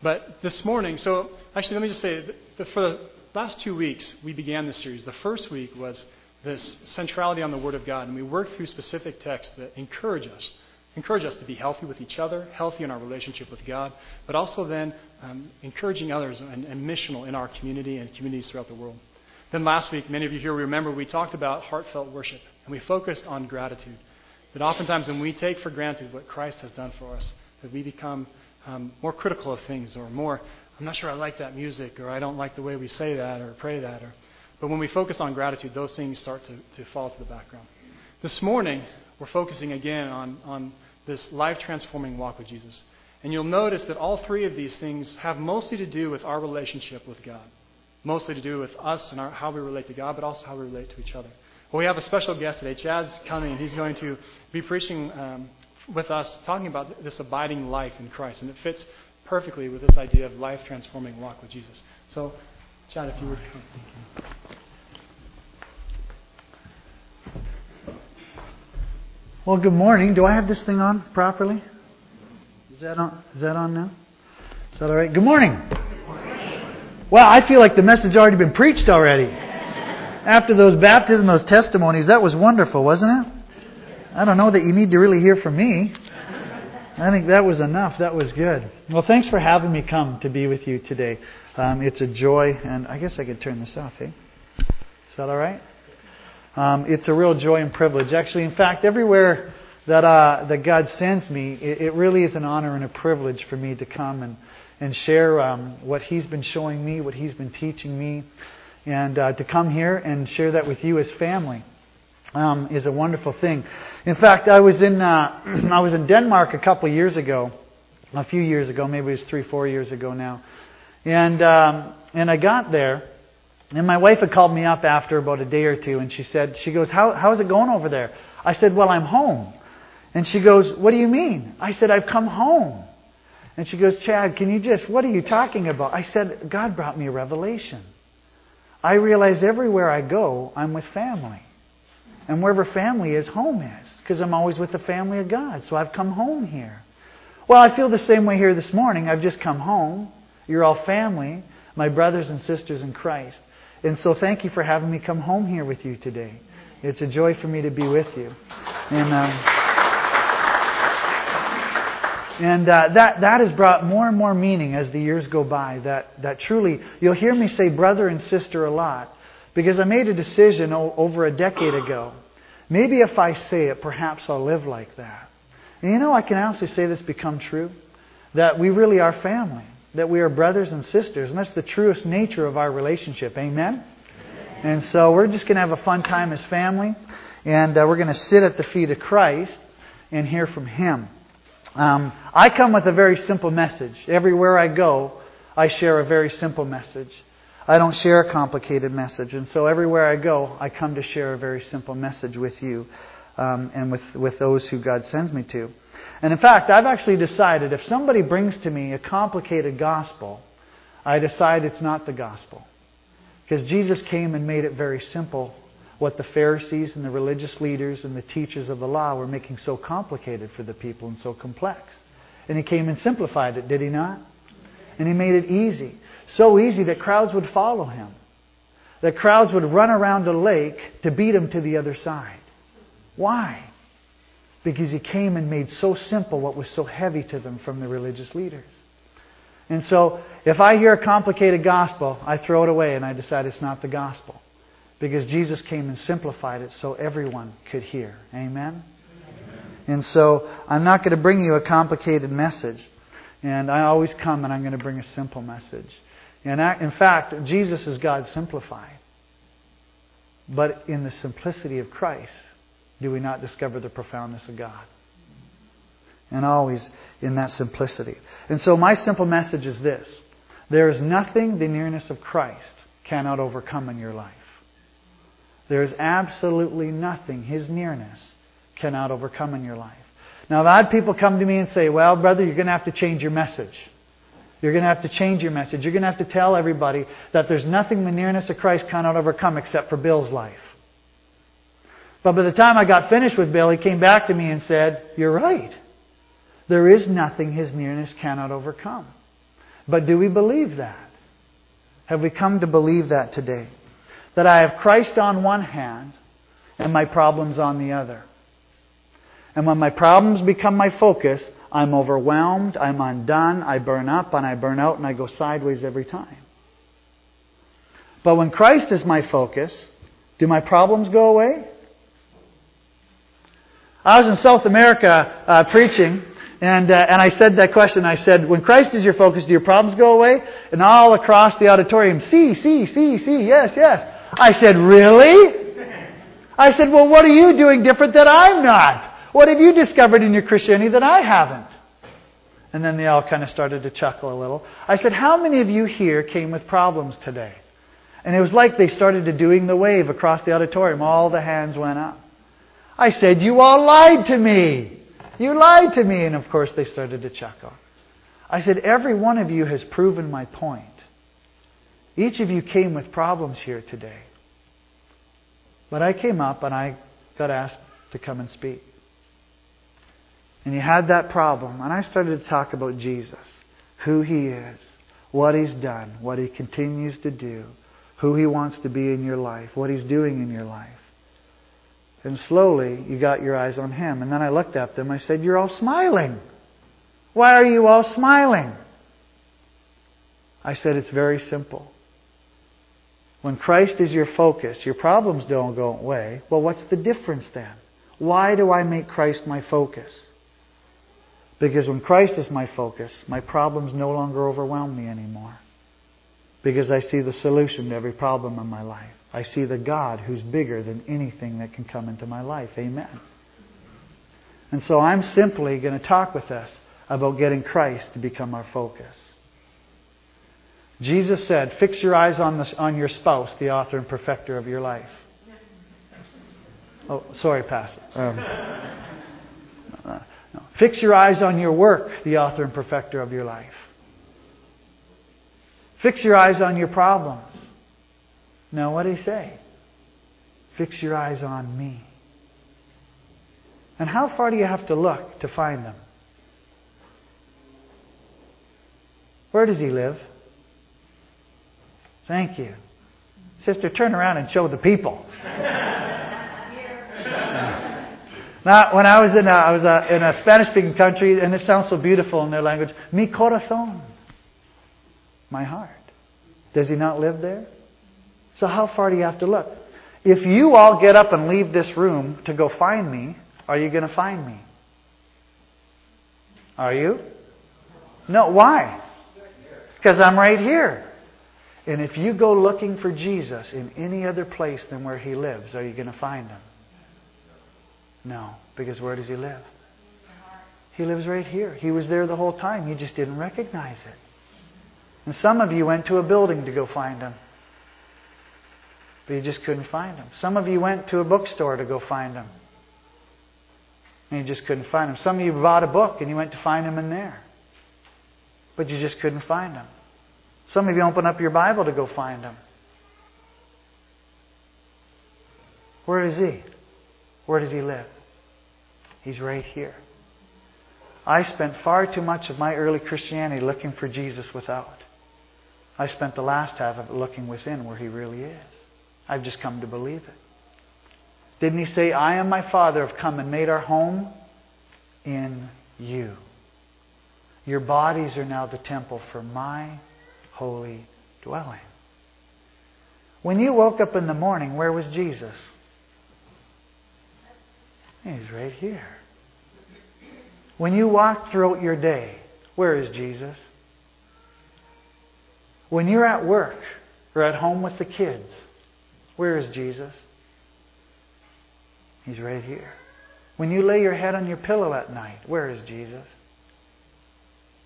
But this morning, so actually let me just say, for the last 2 weeks, we began this series. The first week was this centrality on the Word of God, and we worked through specific texts that encourage us to be healthy with each other, healthy in our relationship with God, but also then encouraging others and missional in our community and communities throughout the world. Then last week, many of you here remember, we talked about heartfelt worship, and we focused on gratitude. That oftentimes when we take for granted what Christ has done for us, that we become more critical of things, or more, I'm not sure I like that music, or I don't like the way we say that or pray that. But when we focus on gratitude, those things start to fall to the background. This morning, we're focusing again on this life-transforming walk with Jesus. And you'll notice that all three of these things have mostly to do with our relationship with God. Mostly to do with us and how we relate to God, but also how we relate to each other. Well, we have a special guest today. Chad's coming. He's going to be preaching with us, talking about this abiding life in Christ. And it fits perfectly with this idea of life-transforming walk with Jesus. So, Chad, if you would come. Thank you. Well, good morning. Do I have this thing on properly? Is that on now? Is that all right? Good morning. Good morning. Well, I feel like the message already been preached already. After those baptisms, those testimonies, that was wonderful, wasn't it? I don't know that you need to really hear from me. I think that was enough. That was good. Well, thanks for having me come to be with you today. It's a joy, and I guess I could turn this off, eh? Is that all right? It's a real joy and privilege. Actually, in fact, everywhere that God sends me, it really is an honor and a privilege for me to come and share what He's been showing me, what He's been teaching me, and to come here and share that with you as family is a wonderful thing. In fact, I was in Denmark a couple years ago, a few years ago, maybe it was 3-4 years ago now. And I got there, and my wife had called me up after about a day or two, and she goes, how's it going over there? I said, well, I'm home. And she goes, what do you mean? I said, I've come home. And she goes, Chad, what are you talking about? I said, God brought me a revelation. I realize everywhere I go, I'm with family. And wherever family is, home is. Because I'm always with the family of God. So I've come home here. Well, I feel the same way here this morning. I've just come home. You're all family, my brothers and sisters in Christ. And so thank you for having me come home here with you today. It's a joy for me to be with you. And that has brought more and more meaning as the years go by. That truly, you'll hear me say brother and sister a lot because I made a decision over a decade ago. Maybe if I say it, perhaps I'll live like that. And I can honestly say that's become true. That we really are family. That we are brothers and sisters, and that's the truest nature of our relationship. Amen? Amen. And so we're just going to have a fun time as family, and we're going to sit at the feet of Christ and hear from Him. I come with a very simple message. Everywhere I go, I share a very simple message. I don't share a complicated message, and so everywhere I go, I come to share a very simple message with you and with those who God sends me to. And in fact, I've actually decided if somebody brings to me a complicated gospel, I decide it's not the gospel. Because Jesus came and made it very simple what the Pharisees and the religious leaders and the teachers of the law were making so complicated for the people and so complex. And He came and simplified it, did He not? And He made it easy. So easy that crowds would follow Him. That crowds would run around a lake to beat Him to the other side. Why? Because He came and made so simple what was so heavy to them from the religious leaders. And so, if I hear a complicated gospel, I throw it away and I decide it's not the gospel. Because Jesus came and simplified it so everyone could hear. Amen? Amen. And so, I'm not going to bring you a complicated message. And I always come and I'm going to bring a simple message. And in fact, Jesus is God simplified. But in the simplicity of Christ, do we not discover the profoundness of God? And always in that simplicity. And so my simple message is this. There is nothing the nearness of Christ cannot overcome in your life. There is absolutely nothing His nearness cannot overcome in your life. Now, I've had people come to me and say, well, brother, you're going to have to change your message. You're going to have to change your message. You're going to have to tell everybody that there's nothing the nearness of Christ cannot overcome except for Bill's life. But by the time I got finished with Bill, he came back to me and said, you're right. There is nothing His nearness cannot overcome. But do we believe that? Have we come to believe that today? That I have Christ on one hand and my problems on the other. And when my problems become my focus, I'm overwhelmed, I'm undone, I burn up and I burn out and I go sideways every time. But when Christ is my focus, do my problems go away? I was in South America preaching, and I said that question. I said, when Christ is your focus, do your problems go away? And all across the auditorium, see, yes, yes. I said, really? I said, well, what are you doing different that I'm not? What have you discovered in your Christianity that I haven't? And then they all kind of started to chuckle a little. I said, how many of you here came with problems today? And it was like they started to doing the wave across the auditorium. All the hands went up. I said, you all lied to me. You lied to me. And of course they started to chuckle. I said, every one of you has proven my point. Each of you came with problems here today. But I came up and I got asked to come and speak. And you had that problem. And I started to talk about Jesus. Who He is. What He's done. What He continues to do. Who He wants to be in your life. What He's doing in your life. And slowly, you got your eyes on Him. And then I looked at them. I said, you're all smiling. Why are you all smiling? I said, it's very simple. When Christ is your focus, your problems don't go away. Well, what's the difference then? Why do I make Christ my focus? Because when Christ is my focus, my problems no longer overwhelm me anymore. Because I see the solution to every problem in my life. I see the God who's bigger than anything that can come into my life. Amen. And so I'm simply going to talk with us about getting Christ to become our focus. Jesus said, fix your eyes on your spouse, the author and perfecter of your life. Oh, sorry, Pastor. No. Fix your eyes on your work, the author and perfecter of your life. Fix your eyes on your problems. Now, what did He say? Fix your eyes on Me. And how far do you have to look to find them? Where does He live? Thank you. Sister, turn around and show the people. Now, when I was in a Spanish-speaking country, and it sounds so beautiful in their language, mi corazón. My heart. Does He not live there? So how far do you have to look? If you all get up and leave this room to go find Me, are you going to find Me? Are you? No. Why? Because I'm right here. And if you go looking for Jesus in any other place than where He lives, are you going to find Him? No. Because where does He live? He lives right here. He was there the whole time. You just didn't recognize it. And some of you went to a building to go find Him. But you just couldn't find Him. Some of you went to a bookstore to go find Him. And you just couldn't find Him. Some of you bought a book and you went to find Him in there. But you just couldn't find Him. Some of you opened up your Bible to go find Him. Where is He? Where does He live? He's right here. I spent far too much of my early Christianity looking for Jesus without. I spent the last half of it looking within where He really is. I've just come to believe it. Didn't He say, I and My Father have come and made our home in you. Your bodies are now the temple for My holy dwelling. When you woke up in the morning, where was Jesus? He's right here. When you walk throughout your day, where is Jesus? When you're at work or at home with the kids, where is Jesus? He's right here. When you lay your head on your pillow at night, where is Jesus?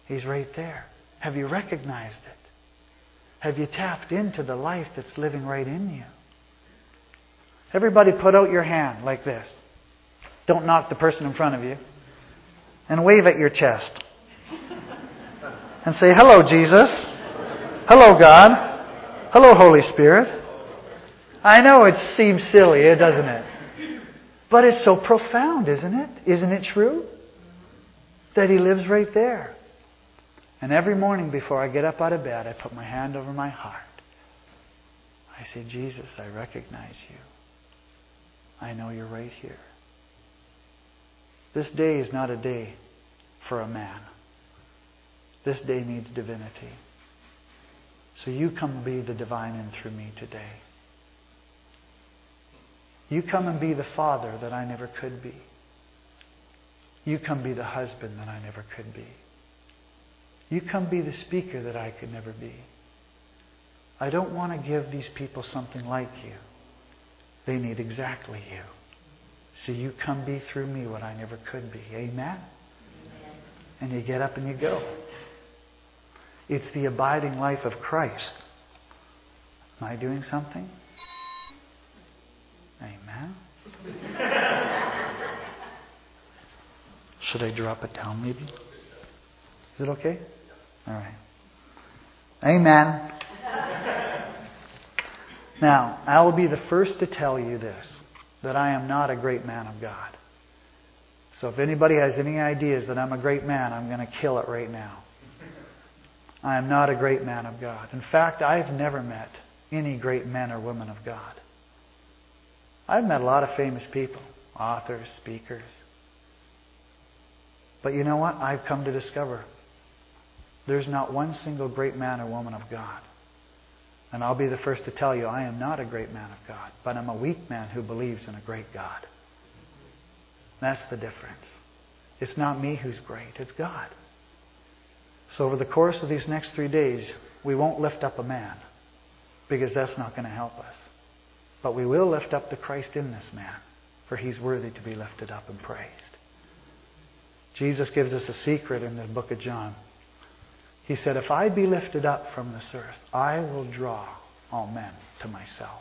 He's right there. Have you recognized it? Have you tapped into the life that's living right in you? Everybody put out your hand like this. Don't knock the person in front of you. And wave at your chest. And say, hello, Jesus. Hello, God. Hello, Holy Spirit. I know it seems silly, doesn't it? But it's so profound, isn't it? Isn't it true? That He lives right there. And every morning before I get up out of bed, I put my hand over my heart. I say, Jesus, I recognize you. I know you're right here. This day is not a day for a man. This day needs divinity. So you come be the divine in through me today. You come and be the father that I never could be. You come be the husband that I never could be. You come be the speaker that I could never be. I don't want to give these people something like you. They need exactly you. So you come be through me what I never could be. Amen? And you get up and you go. It's the abiding life of Christ. Am I doing something? Amen? Should I drop it down maybe? Is it okay? All right. Amen. Now, I will be the first to tell you this, that I am not a great man of God. So if anybody has any ideas that I'm a great man, I'm going to kill it right now. I am not a great man of God. In fact, I've never met any great men or women of God. I've met a lot of famous people, authors, speakers. But you know what? I've come to discover there's not one single great man or woman of God. And I'll be the first to tell you, I am not a great man of God, but I'm a weak man who believes in a great God. That's the difference. It's not me who's great, it's God. So over the course of these next 3 days, we won't lift up a man, because that's not going to help us. But we will lift up the Christ in this man, for he's worthy to be lifted up and praised. Jesus gives us a secret in the book of John. He said, if I be lifted up from this earth, I will draw all men to myself.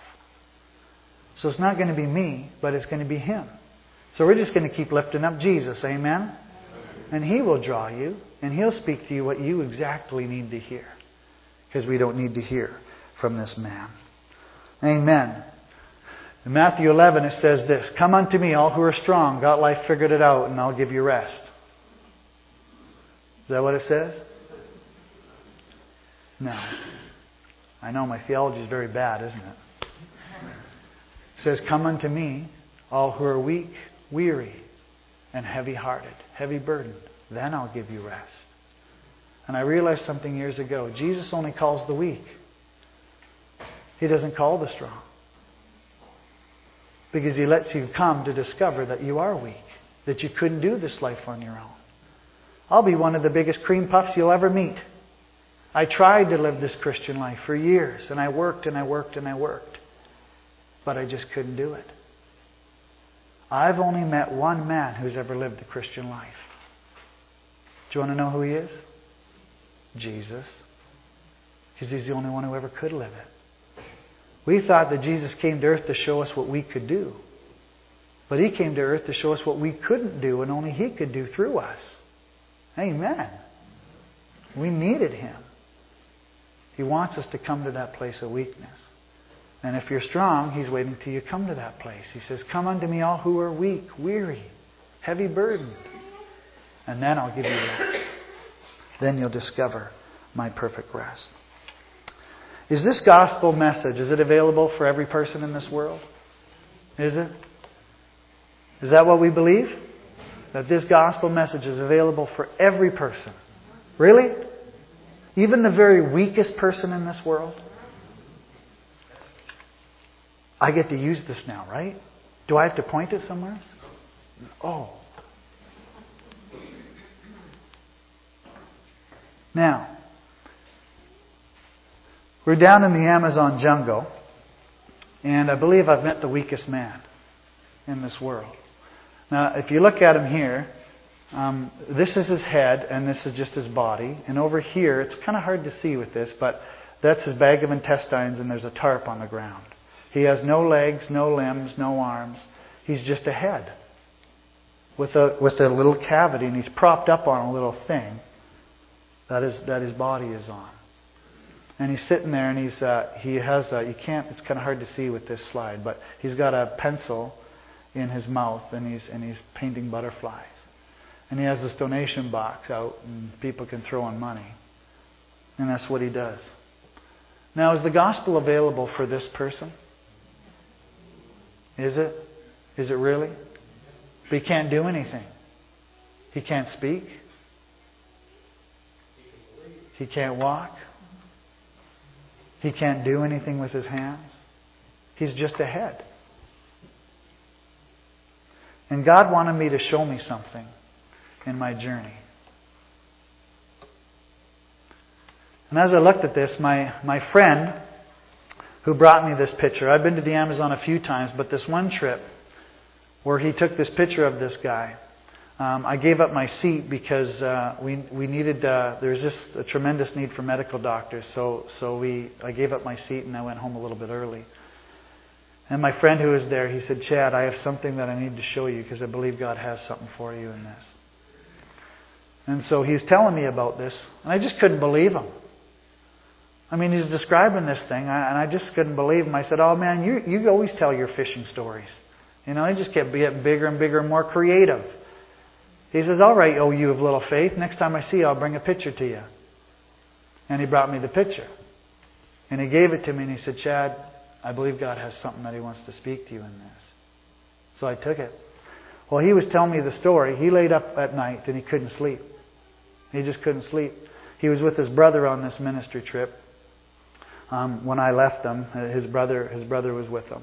So it's not going to be me, but it's going to be him. So we're just going to keep lifting up Jesus. Amen? And he will draw you, and he'll speak to you what you exactly need to hear. Because we don't need to hear from this man. Amen. In Matthew 11, it says this, come unto me, all who are strong, got life figured it out, and I'll give you rest. Is that what it says? No. I know my theology is very bad, isn't it? It says, come unto me, all who are weak, weary, and heavy-hearted, heavy-burdened. Then I'll give you rest. And I realized something years ago. Jesus only calls the weak. He doesn't call the strong. Because he lets you come to discover that you are weak. That you couldn't do this life on your own. I'll be one of the biggest cream puffs you'll ever meet. I tried to live this Christian life for years. And I worked and I worked and I worked. But I just couldn't do it. I've only met one man who's ever lived the Christian life. Do you want to know who he is? Jesus. Because he's the only one who ever could live it. We thought that Jesus came to earth to show us what we could do. But he came to earth to show us what we couldn't do and only he could do through us. Amen. We needed him. He wants us to come to that place of weakness. And if you're strong, he's waiting till you come to that place. He says, come unto me all who are weak, weary, heavy burdened. And then I'll give you rest. Then you'll discover my perfect rest. Is this gospel message, is it available for every person in this world? Is it? Is that what we believe? That this gospel message is available for every person. Really? Even the very weakest person in this world? I get to use this now, right? Do I have to point it somewhere? Oh. Now, we're down in the Amazon jungle, and I believe I've met the weakest man in this world. Now, if you look at him here, this is his head, and this is just his body. And over here, it's kind of hard to see with this, but that's his bag of intestines, and there's a tarp on the ground. He has no legs, no limbs, no arms. He's just a head with a little cavity, and he's propped up on a little thing that his body is on. And he's sitting there, and it's kind of hard to see with this slide, but he's got a pencil in his mouth, and he's painting butterflies. And he has this donation box out, and people can throw in money. And that's what he does. Now, is the gospel available for this person? Is it? Is it really? But he can't do anything. He can't speak. He can't walk. He can't do anything with his hands. He's just a head. And God wanted me to show me something in my journey. And as I looked at this, my friend who brought me this picture, I've been to the Amazon a few times, but this one trip where he took this picture of this guy, I gave up my seat because we needed, there was just a tremendous need for medical doctors, so I gave up my seat and I went home a little bit early. And my friend who was there, he said, "Chad, I have something that I need to show you because I believe God has something for you in this." And so he's telling me about this, and I just couldn't believe him. I mean, he's describing this thing, and I just couldn't believe him. I said, "Oh man, you always tell your fishing stories. You know, it just kept getting bigger and bigger and more creative." He says, "All right, oh, you of little faith, next time I see you, I'll bring a picture to you." And he brought me the picture. And he gave it to me, and he said, "Chad, I believe God has something that He wants to speak to you in this." So I took it. Well, he was telling me the story. He laid up at night, and he couldn't sleep. He just couldn't sleep. He was with his brother on this ministry trip. When I left them, his brother was with them.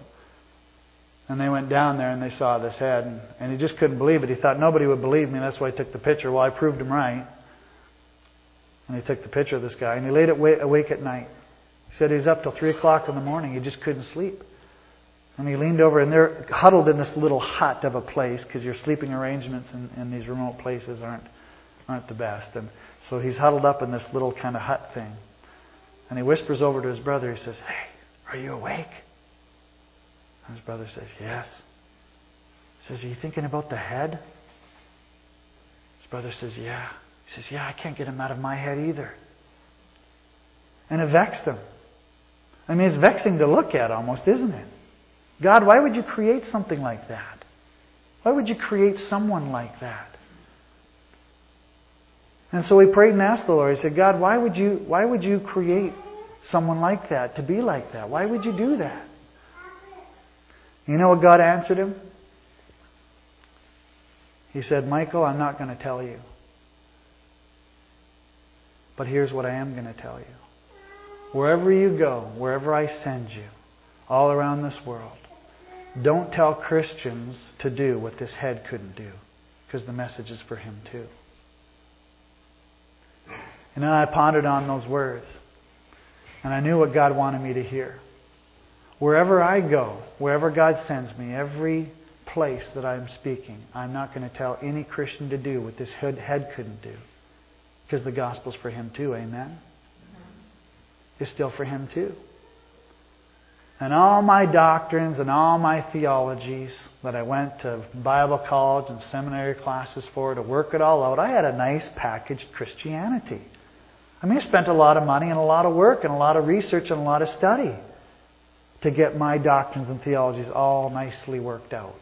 And they went down there and they saw this head. And he just couldn't believe it. He thought nobody would believe me. That's why I took the picture. Well, I proved him right. And he took the picture of this guy. And he laid awake at night. He said he was up till 3 o'clock in the morning. He just couldn't sleep. And he leaned over, and they're huddled in this little hut of a place because your sleeping arrangements in these remote places aren't the best. And so he's huddled up in this little kind of hut thing. And he whispers over to his brother. He says, "Hey, are you awake?" And his brother says, "Yes." He says, "Are you thinking about the head?" His brother says, "Yeah." He says, "Yeah, I can't get him out of my head either." And it vexed him. I mean, it's vexing to look at almost, isn't it? God, why would you create something like that? Why would you create someone like that? And so he prayed and asked the Lord. He said, "God, why would you create someone like that, to be like that? Why would you do that?" You know what God answered him? He said, "Michael, I'm not going to tell you. But here's what I am going to tell you. Wherever you go, wherever I send you, all around this world, don't tell Christians to do what this head couldn't do, because the message is for him too." And then I pondered on those words, and I knew what God wanted me to hear. Wherever I go, wherever God sends me, every place that I'm speaking, I'm not going to tell any Christian to do what this head couldn't do, because the gospel's for him too, amen? Is still for him too. And all my doctrines and all my theologies that I went to Bible college and seminary classes for to work it all out, I had a nice packaged Christianity. I mean, I spent a lot of money and a lot of work and a lot of research and a lot of study to get my doctrines and theologies all nicely worked out.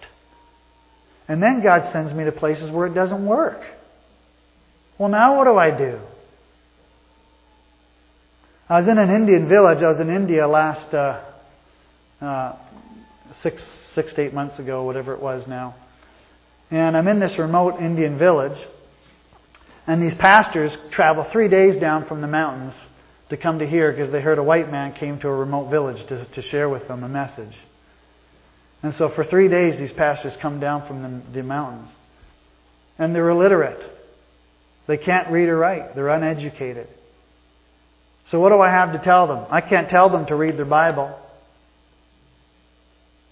And then God sends me to places where it doesn't work. Well, now what do I do? I was in an Indian village. I was in India last 6 to 8 months ago, whatever it was now. And I'm in this remote Indian village. And these pastors travel 3 days down from the mountains to come to here because they heard a white man came to a remote village to share with them a message. And so for 3 days, these pastors come down from the mountains. And they're illiterate. They can't read or write. They're uneducated. So what do I have to tell them? I can't tell them to read their Bible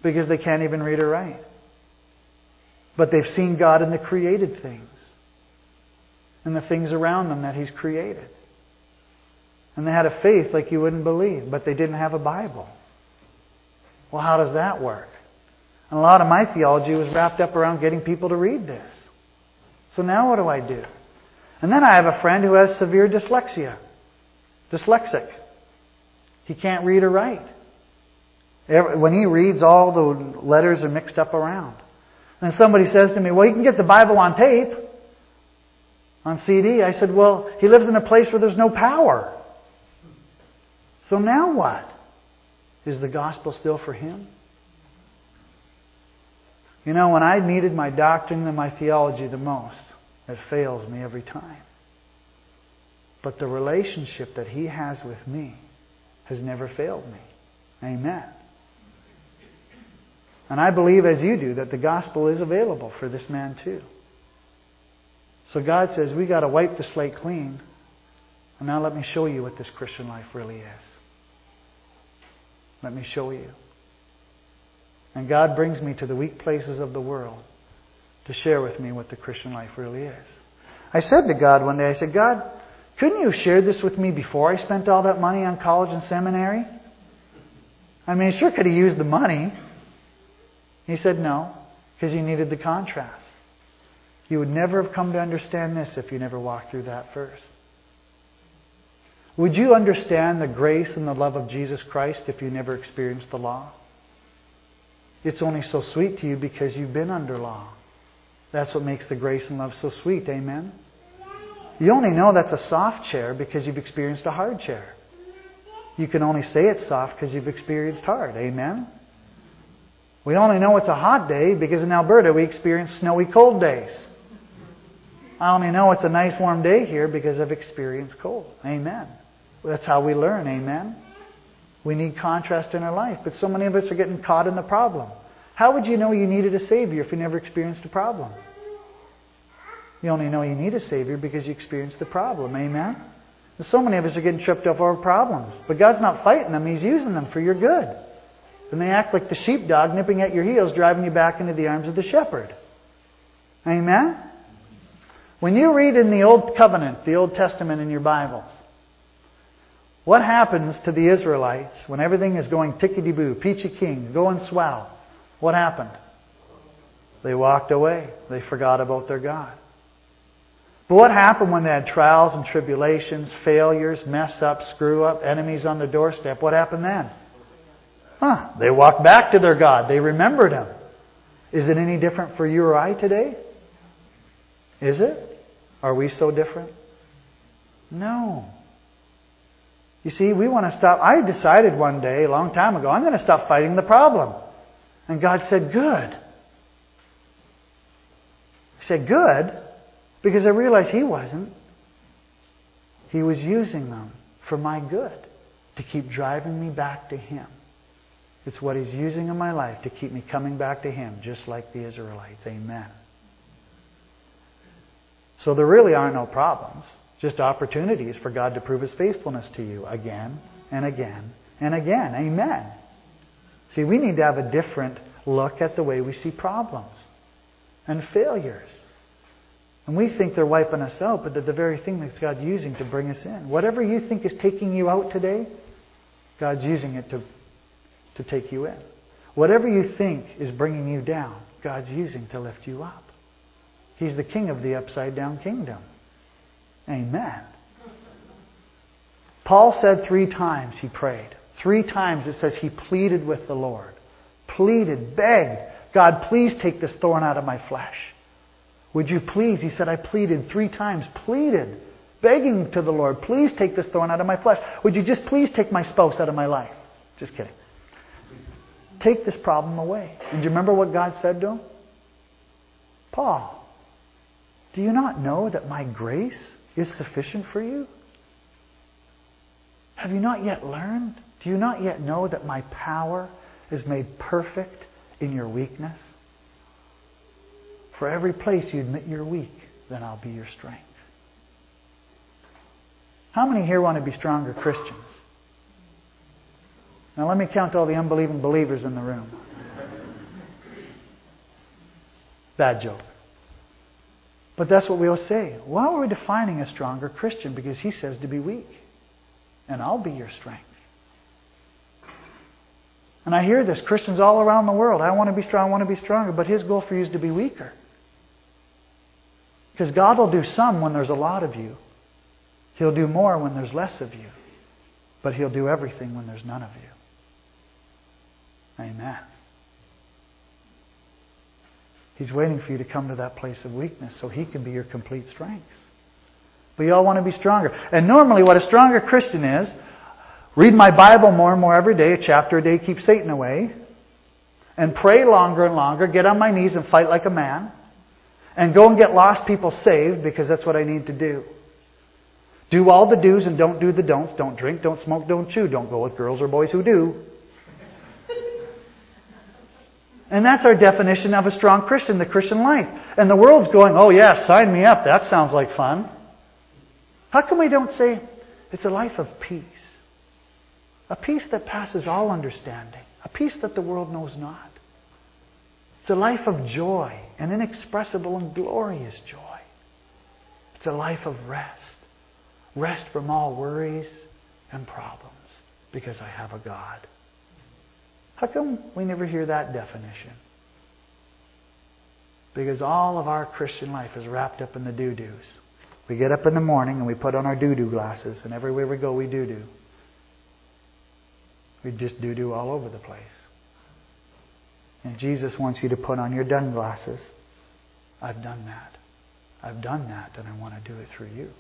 because they can't even read or write. But they've seen God in the created things and the things around them that He's created. And they had a faith like you wouldn't believe, but they didn't have a Bible. Well, how does that work? And a lot of my theology was wrapped up around getting people to read this. So now what do I do? And then I have a friend who has severe dyslexia. Dyslexic. He can't read or write. When he reads, all the letters are mixed up around. And somebody says to me, "Well, you can get the Bible on tape, on CD." I said, "Well, he lives in a place where there's no power. So now what? Is the gospel still for him? You know, when I needed my doctrine and my theology the most, it fails me every time. But the relationship that he has with me has never failed me. Amen. And I believe, as you do, that the gospel is available for this man too. So God says, we got to wipe the slate clean. And now let me show you what this Christian life really is. Let me show you. And God brings me to the weak places of the world to share with me what the Christian life really is. I said to God one day, I said, God, couldn't you have shared this with me before I spent all that money on college and seminary? I mean, I sure could have used the money. He said, no, because you needed the contrast. You would never have come to understand this if you never walked through that first. Would you understand the grace and the love of Jesus Christ if you never experienced the law? It's only so sweet to you because you've been under law. That's what makes the grace and love so sweet. Amen? You only know that's a soft chair because you've experienced a hard chair. You can only say it's soft because you've experienced hard. Amen? We only know it's a hot day because in Alberta we experience snowy cold days. I only know it's a nice warm day here because I've experienced cold. Amen? That's how we learn. Amen? We need contrast in our life. But so many of us are getting caught in the problem. How would you know you needed a Savior if you never experienced a problem? You only know you need a Savior because you experienced the problem. Amen? And so many of us are getting tripped up over problems. But God's not fighting them. He's using them for your good. And they act like the sheepdog nipping at your heels, driving you back into the arms of the shepherd. Amen? When you read in the Old Covenant, the Old Testament in your Bible, what happens to the Israelites when everything is going tickety-boo, peachy-keen, going swell? What happened? They walked away. They forgot about their God. But what happened when they had trials and tribulations, failures, mess-ups, screw-up, enemies on their doorstep? What happened then? They walked back to their God. They remembered Him. Is it any different for you or I today? Is it? Are we so different? No. You see, we want to stop. I decided one day, a long time ago, I'm going to stop fighting the problem. And God said, good. I said, good? Because I realized He wasn't. He was using them for my good to keep driving me back to Him. It's what He's using in my life to keep me coming back to Him, just like the Israelites. Amen. So there really are no problems, just opportunities for God to prove His faithfulness to you again and again and again. Amen. See, we need to have a different look at the way we see problems and failures. And we think they're wiping us out, but they're the very thing that God's using to bring us in. Whatever you think is taking you out today, God's using it to take you in. Whatever you think is bringing you down, God's using to lift you up. He's the king of the upside-down kingdom. Amen. Paul said 3 times he prayed. 3 times it says he pleaded with the Lord. Pleaded, begged. God, please take this thorn out of my flesh. Would you please? He said, I pleaded 3 times. Pleaded, begging to the Lord, please take this thorn out of my flesh. Would you just please take my spouse out of my life? Just kidding. Take this problem away. And do you remember what God said to him? Paul, do you not know that my grace is sufficient for you? Have you not yet learned? Do you not yet know that my power is made perfect in your weakness? For every place you admit you're weak, then I'll be your strength. How many here want to be stronger Christians? Now let me count all the unbelieving believers in the room. Bad joke. But that's what we all say. Why are we defining a stronger Christian? Because he says to be weak. And I'll be your strength. And I hear this. Christians all around the world. I want to be strong, I want to be stronger. But His goal for you is to be weaker. Because God will do some when there's a lot of you. He'll do more when there's less of you. But He'll do everything when there's none of you. Amen. He's waiting for you to come to that place of weakness so He can be your complete strength. But you all want to be stronger. And normally what a stronger Christian is, Read my Bible more and more every day, a chapter a day keeps Satan away. And pray longer and longer, get on my knees and fight like a man. And go and get lost people saved because that's what I need to do. Do all the do's and don't do the don'ts. Don't drink, don't smoke, don't chew. Don't go with girls or boys who do. And that's our definition of a strong Christian, the Christian life. And the world's going, oh yeah, sign me up. That sounds like fun. How come we don't say it's a life of peace? A peace that passes all understanding. A peace that the world knows not. It's a life of joy, an inexpressible and glorious joy. It's a life of rest. Rest from all worries and problems because I have a God. How come we never hear that definition? Because all of our Christian life is wrapped up in the doo-doos. We get up in the morning and we put on our doo-doo glasses and everywhere we go we doo-doo. We just doo-doo all over the place. And Jesus wants you to put on your done glasses. I've done that. I've done that and I want to do it through you.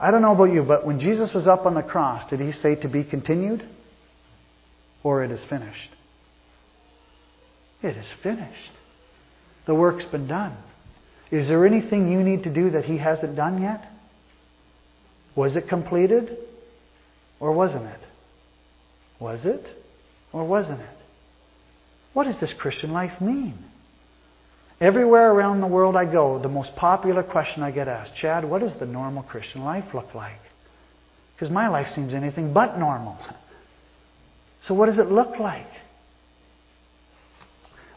I don't know about you, but when Jesus was up on the cross, did He say to be continued? Or it is finished? It is finished. The work's been done. Is there anything you need to do that He hasn't done yet? Was it completed? Or wasn't it? Was it? Or wasn't it? What does this Christian life mean? Everywhere around the world I go, the most popular question I get asked, Chad, what does the normal Christian life look like? Because my life seems anything but normal. So what does it look like?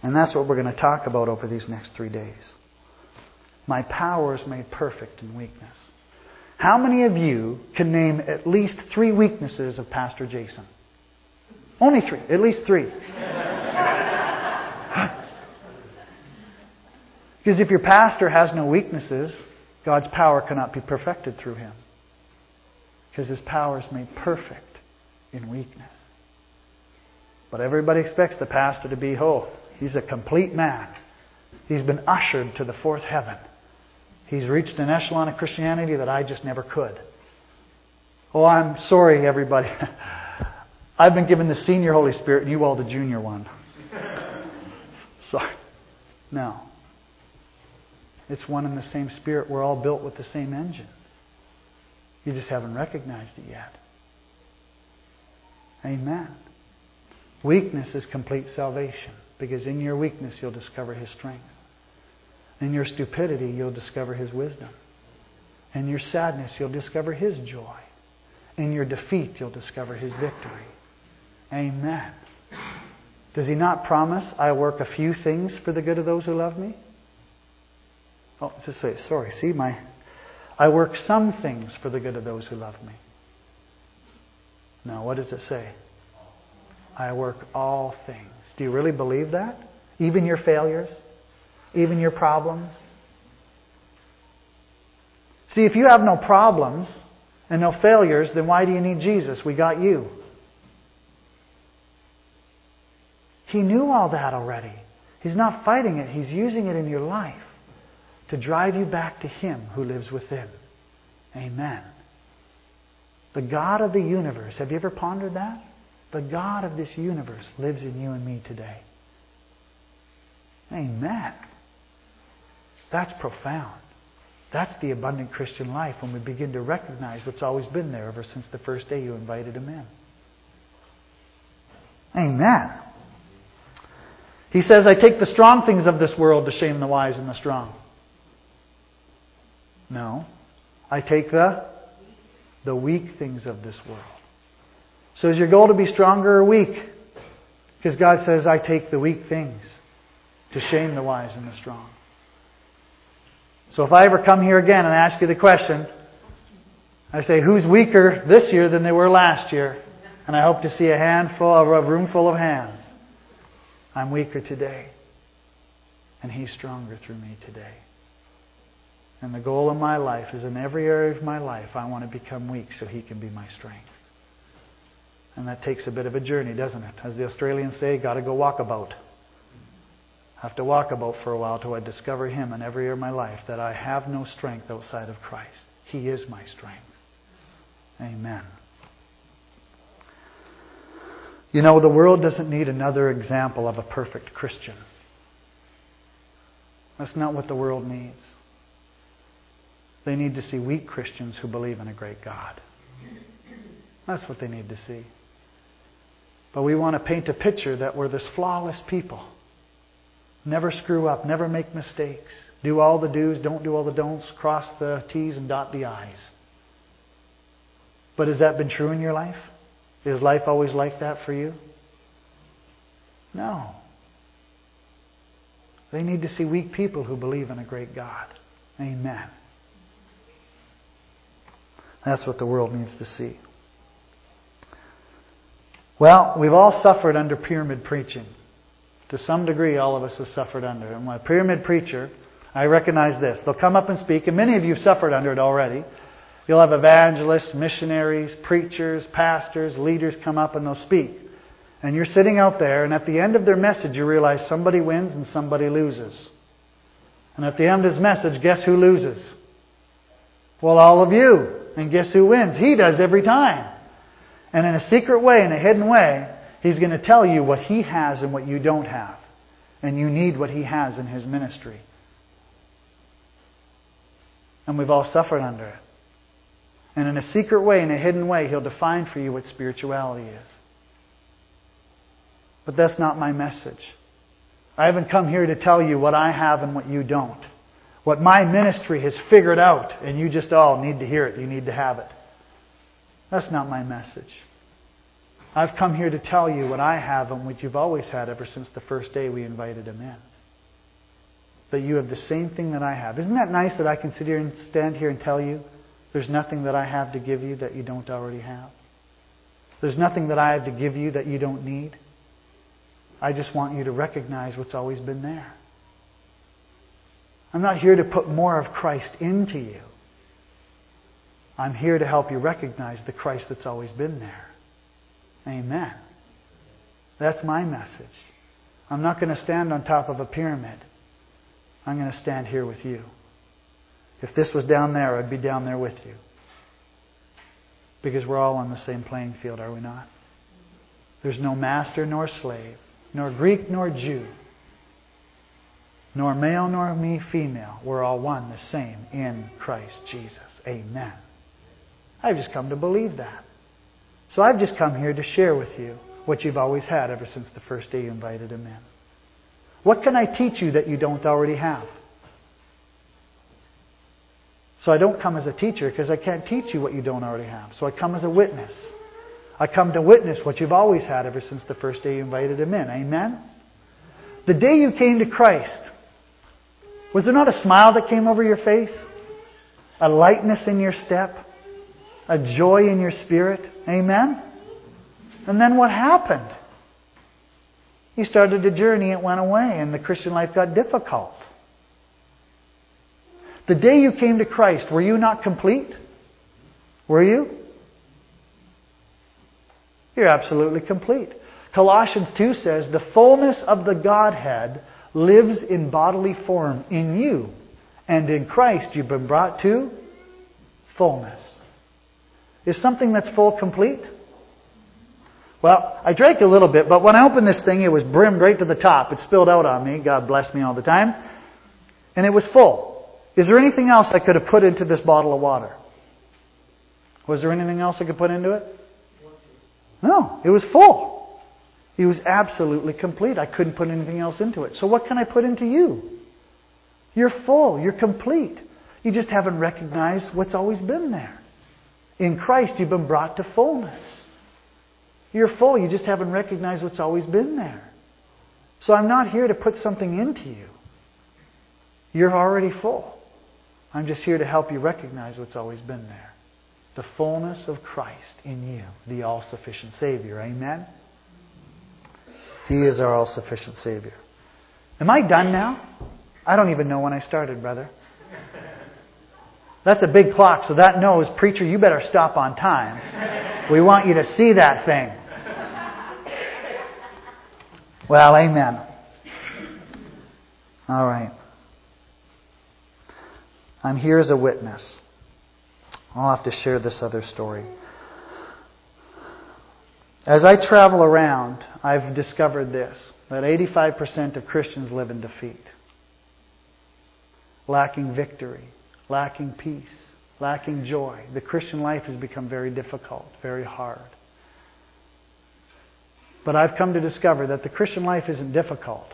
And that's what we're going to talk about over these next 3 days. My power is made perfect in weakness. How many of you can name at least 3 weaknesses of Pastor Jason? Only 3. At least 3. Because if your pastor has no weaknesses, God's power cannot be perfected through him. Because His power is made perfect in weakness. But everybody expects the pastor to be, oh, he's a complete man. He's been ushered to the 4th heaven. He's reached an echelon of Christianity that I just never could. Oh, I'm sorry, everybody. I've been given the senior Holy Spirit and you all the junior one. Sorry. No. It's one and the same Spirit. We're all built with the same engine. You just haven't recognized it yet. Amen. Weakness is complete salvation. Because in your weakness you'll discover His strength. In your stupidity you'll discover His wisdom. In your sadness you'll discover His joy. In your defeat you'll discover His victory. Amen. Does He not promise, I work a few things for the good of those who love me? Oh, just say, sorry, see my... I work some things for the good of those who love me. Now, what does it say? I work all things. Do you really believe that? Even your failures? Even your problems? See, if you have no problems and no failures, then why do you need Jesus? We got you. He knew all that already. He's not fighting it. He's using it in your life to drive you back to Him who lives within. Amen. The God of the universe. Have you ever pondered that? The God of this universe lives in you and me today. Amen. That's profound. That's the abundant Christian life when we begin to recognize what's always been there ever since the first day you invited Him in. Amen. He says, I take the strong things of this world to shame the wise and the strong. No. I take the weak things of this world. So is your goal to be stronger or weak? Because God says, I take the weak things to shame the wise and the strong. So if I ever come here again and ask you the question, I say, who's weaker this year than they were last year? And I hope to see a room full of hands. I'm weaker today. And He's stronger through me today. And the goal of my life is in every area of my life, I want to become weak so He can be my strength. And that takes a bit of a journey, doesn't it? As the Australians say, got to go walkabout. I have to walk about for a while till I discover Him in every area of my life, that I have no strength outside of Christ. He is my strength. Amen. You know, the world doesn't need another example of a perfect Christian. That's not what the world needs. They need to see weak Christians who believe in a great God. That's what they need to see. But we want to paint a picture that we're this flawless people. Never screw up, never make mistakes. Do all the do's, don't do all the don'ts, cross the T's and dot the I's. But has that been true in your life? Is life always like that for you? No. They need to see weak people who believe in a great God. Amen. That's what the world needs to see. Well, we've all suffered under pyramid preaching. To some degree, all of us have suffered under it. And when a pyramid preacher, I recognize this. They'll come up and speak, and many of you have suffered under it already. You'll have evangelists, missionaries, preachers, pastors, leaders come up and they'll speak. And you're sitting out there, and at the end of their message, you realize somebody wins and somebody loses. And at the end of his message, guess who loses? Well, all of you. And guess who wins? He does every time. And in a secret way, in a hidden way, he's going to tell you what he has and what you don't have. And you need what he has in his ministry. And we've all suffered under it. And in a secret way, in a hidden way, he'll define for you what spirituality is. But that's not my message. I haven't come here to tell you what I have and what you don't. What my ministry has figured out, and you just all need to hear it. You need to have it. That's not my message. I've come here to tell you what I have and what you've always had ever since the first day we invited him in. That you have the same thing that I have. Isn't that nice that I can sit here and stand here and tell you there's nothing that I have to give you that you don't already have? There's nothing that I have to give you that you don't need. I just want you to recognize what's always been there. I'm not here to put more of Christ into you. I'm here to help you recognize the Christ that's always been there. Amen. That's my message. I'm not going to stand on top of a pyramid. I'm going to stand here with you. If this was down there, I'd be down there with you. Because we're all on the same playing field, are we not? There's no master nor slave, nor Greek nor Jew, nor male nor female. We're all one, the same, in Christ Jesus. Amen. I've just come to believe that. So I've just come here to share with you what you've always had ever since the first day you invited him in. What can I teach you that you don't already have? So I don't come as a teacher because I can't teach you what you don't already have. So I come as a witness. I come to witness what you've always had ever since the first day you invited him in. Amen? The day you came to Christ, was there not a smile that came over your face? A lightness in your step? A joy in your spirit? Amen? And then what happened? You started a journey, it went away, and the Christian life got difficult. The day you came to Christ, were you not complete? Were you? You're absolutely complete. Colossians 2 says, the fullness of the Godhead lives in bodily form in you. And in Christ, you've been brought to fullness. Is something that's full complete? Well, I drank a little bit, but when I opened this thing, it was brimmed right to the top. It spilled out on me. God bless me all the time. And it was full. Is there anything else I could have put into this bottle of water? Was there anything else I could put into it? No, it was full. It was absolutely complete. I couldn't put anything else into it. So what can I put into you? You're full. You're complete. You just haven't recognized what's always been there. In Christ, you've been brought to fullness. You're full. You just haven't recognized what's always been there. So I'm not here to put something into you. You're already full. I'm just here to help you recognize what's always been there. The fullness of Christ in you, the all-sufficient Savior. Amen? He is our all-sufficient Savior. Am I done now? I don't even know when I started, brother. That's a big clock, so that knows, preacher, you better stop on time. We want you to see that thing. Well, amen. All right. I'm here as a witness. I'll have to share this other story. As I travel around, I've discovered this, that 85% of Christians live in defeat. Lacking victory, lacking peace, lacking joy. The Christian life has become very difficult, very hard. But I've come to discover that the Christian life isn't difficult.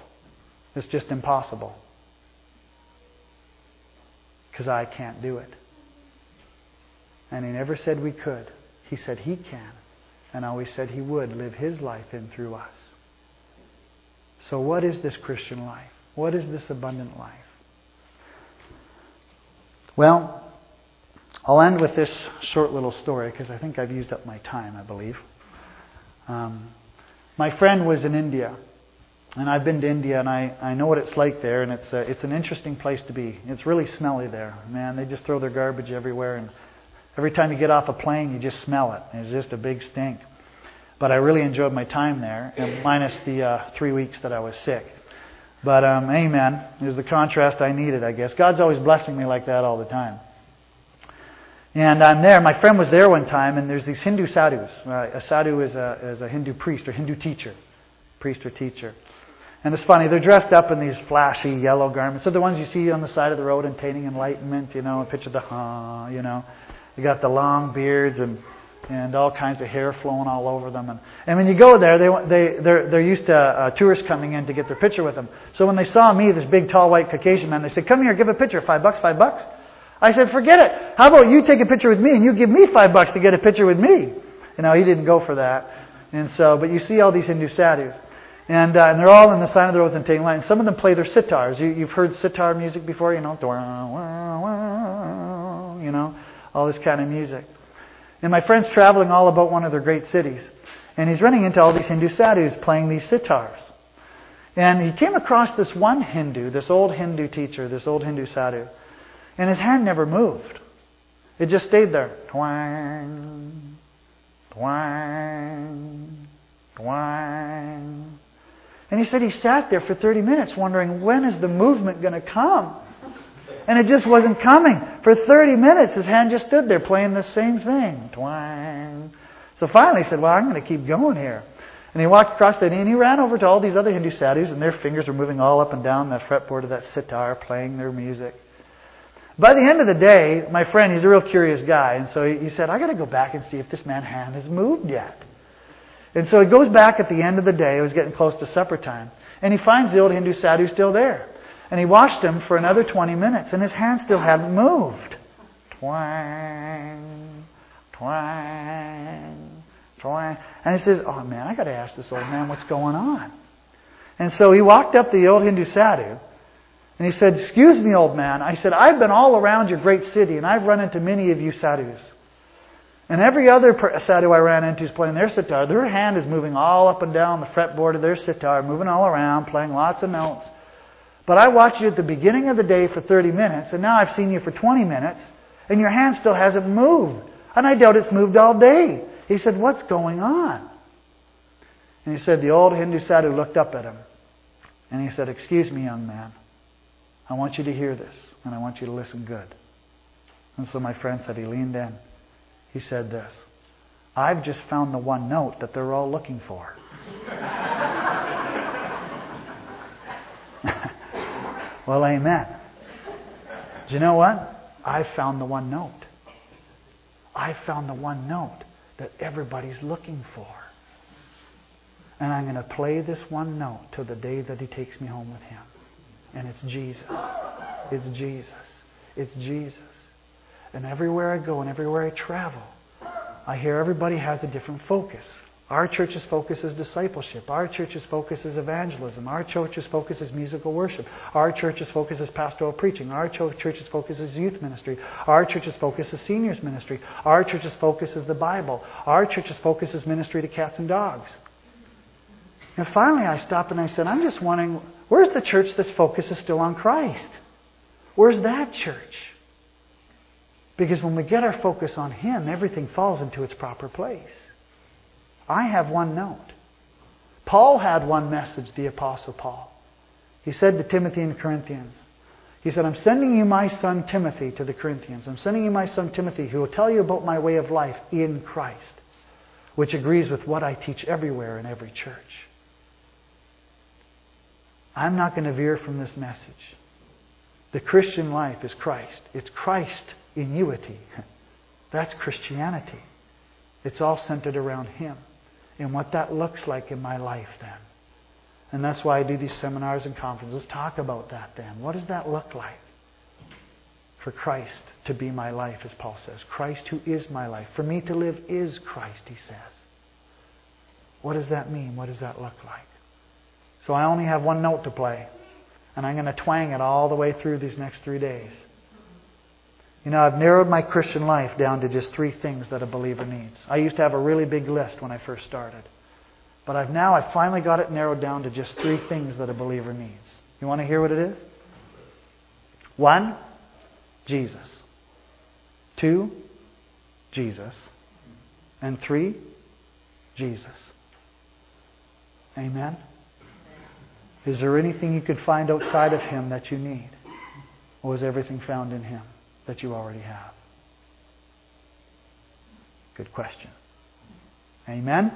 It's just impossible. Because I can't do it. And He never said we could. He said He can. And always said He would live His life in through us. So what is this Christian life? What is this abundant life? Well, I'll end with this short little story because I think I've used up my time, I believe. My friend was in India. And I've been to India and I know what it's like there. And it's an interesting place to be. It's really smelly there. Man, they just throw their garbage everywhere. And every time you get off a plane, you just smell it. It's just a big stink. But I really enjoyed my time there, and minus the 3 weeks that I was sick. But amen. It was the contrast I needed, I guess. God's always blessing me like that all the time. And I'm there. My friend was there one time, and there's these Hindu sadhus. A sadhu is a Hindu priest or Hindu teacher. Priest or teacher. And it's funny, they're dressed up in these flashy yellow garments. They're the ones you see on the side of the road attaining enlightenment, you know, a picture of They got the long beards and all kinds of hair flowing all over them. And when you go there, they're used to tourists coming in to get their picture with them. So when they saw me, this big, tall, white Caucasian man, they said, "Come here, give a picture. $5, $5." I said, "Forget it. How about you take a picture with me and you give me $5 to get a picture with me?" You know, he didn't go for that. And so, but you see all these Hindu sadhus. And they're all on the side of the roads and taking lines. Some of them play their sitars. You've heard sitar music before, you know. You know. All this kind of music. And my friend's traveling all about one of their great cities. And he's running into all these Hindu sadhus playing these sitars. And he came across this one Hindu, this old Hindu teacher, this old Hindu sadhu. And his hand never moved. It just stayed there. Twang, twang, twang. And he said he sat there for 30 minutes wondering, when is the movement going to come? And it just wasn't coming. For 30 minutes, his hand just stood there playing the same thing. Twang. So finally he said, "Well, I'm going to keep going here." And he walked across the and he ran over to all these other Hindu sadhus, and their fingers were moving all up and down the fretboard of that sitar, playing their music. By the end of the day, my friend, he's a real curious guy, and so he said, "I got to go back and see if this man's hand has moved yet." And so he goes back at the end of the day, it was getting close to supper time, and he finds the old Hindu sadhu still there. And he watched him for another 20 minutes, and his hand still hadn't moved. Twang, twang, twang. And he says, "Oh man, I got to ask this old man what's going on." And so he walked up to the old Hindu sadhu, and he said, "Excuse me, old man." I said, "I've been all around your great city, and I've run into many of you sadhus. And every other sadhu I ran into is playing their sitar. Their hand is moving all up and down the fretboard of their sitar, moving all around, playing lots of notes. But I watched you at the beginning of the day for 30 minutes, and now I've seen you for 20 minutes, and your hand still hasn't moved. And I doubt it's moved all day." He said, "What's going on?" And he said, the old Hindu sadhu looked up at him, and he said, "Excuse me, young man. I want you to hear this, and I want you to listen good." And so my friend said, he leaned in. He said this, "I've just found the one note that they're all looking for." Well, amen. Do you know what? I found the one note. I found the one note that everybody's looking for. And I'm going to play this one note till the day that He takes me home with Him. And it's Jesus. It's Jesus. It's Jesus. And everywhere I go and everywhere I travel, I hear everybody has a different focus. Our church's focus is discipleship. Our church's focus is evangelism. Our church's focus is musical worship. Our church's focus is pastoral preaching. Our church's focus is youth ministry. Our church's focus is seniors ministry. Our church's focus is the Bible. Our church's focus is ministry to cats and dogs. And finally I stopped and I said, "I'm just wondering, where's the church that's focus is still on Christ? Where's that church?" Because when we get our focus on Him, everything falls into its proper place. I have one note. Paul had one message, the Apostle Paul. He said to Timothy and Corinthians, he said, "I'm sending you my son Timothy," to the Corinthians. "I'm sending you my son Timothy, who will tell you about my way of life in Christ." which agrees with what I teach everywhere in every church. I'm not going to veer from this message. The Christian life is Christ. It's Christ in unity. That's Christianity. It's all centered around Him and what that looks like in my life then. And that's why I do these seminars and conferences. Let's talk about that then. What does that look like? For Christ to be my life, as Paul says. Christ who is my life. For me to live is Christ, he says. What does that mean? What does that look like? So I only have one note to play. And I'm going to twang it all the way through these next 3 days. You know, I've narrowed my Christian life down to just 3 things that a believer needs. I used to have a really big list when I first started. But I finally got it narrowed down to just 3 things that a believer needs. You want to hear what it is? 1, Jesus. 2, Jesus. And 3, Jesus. Amen? Is there anything you could find outside of Him that you need? Or is everything found in Him that you already have? Good question. Amen?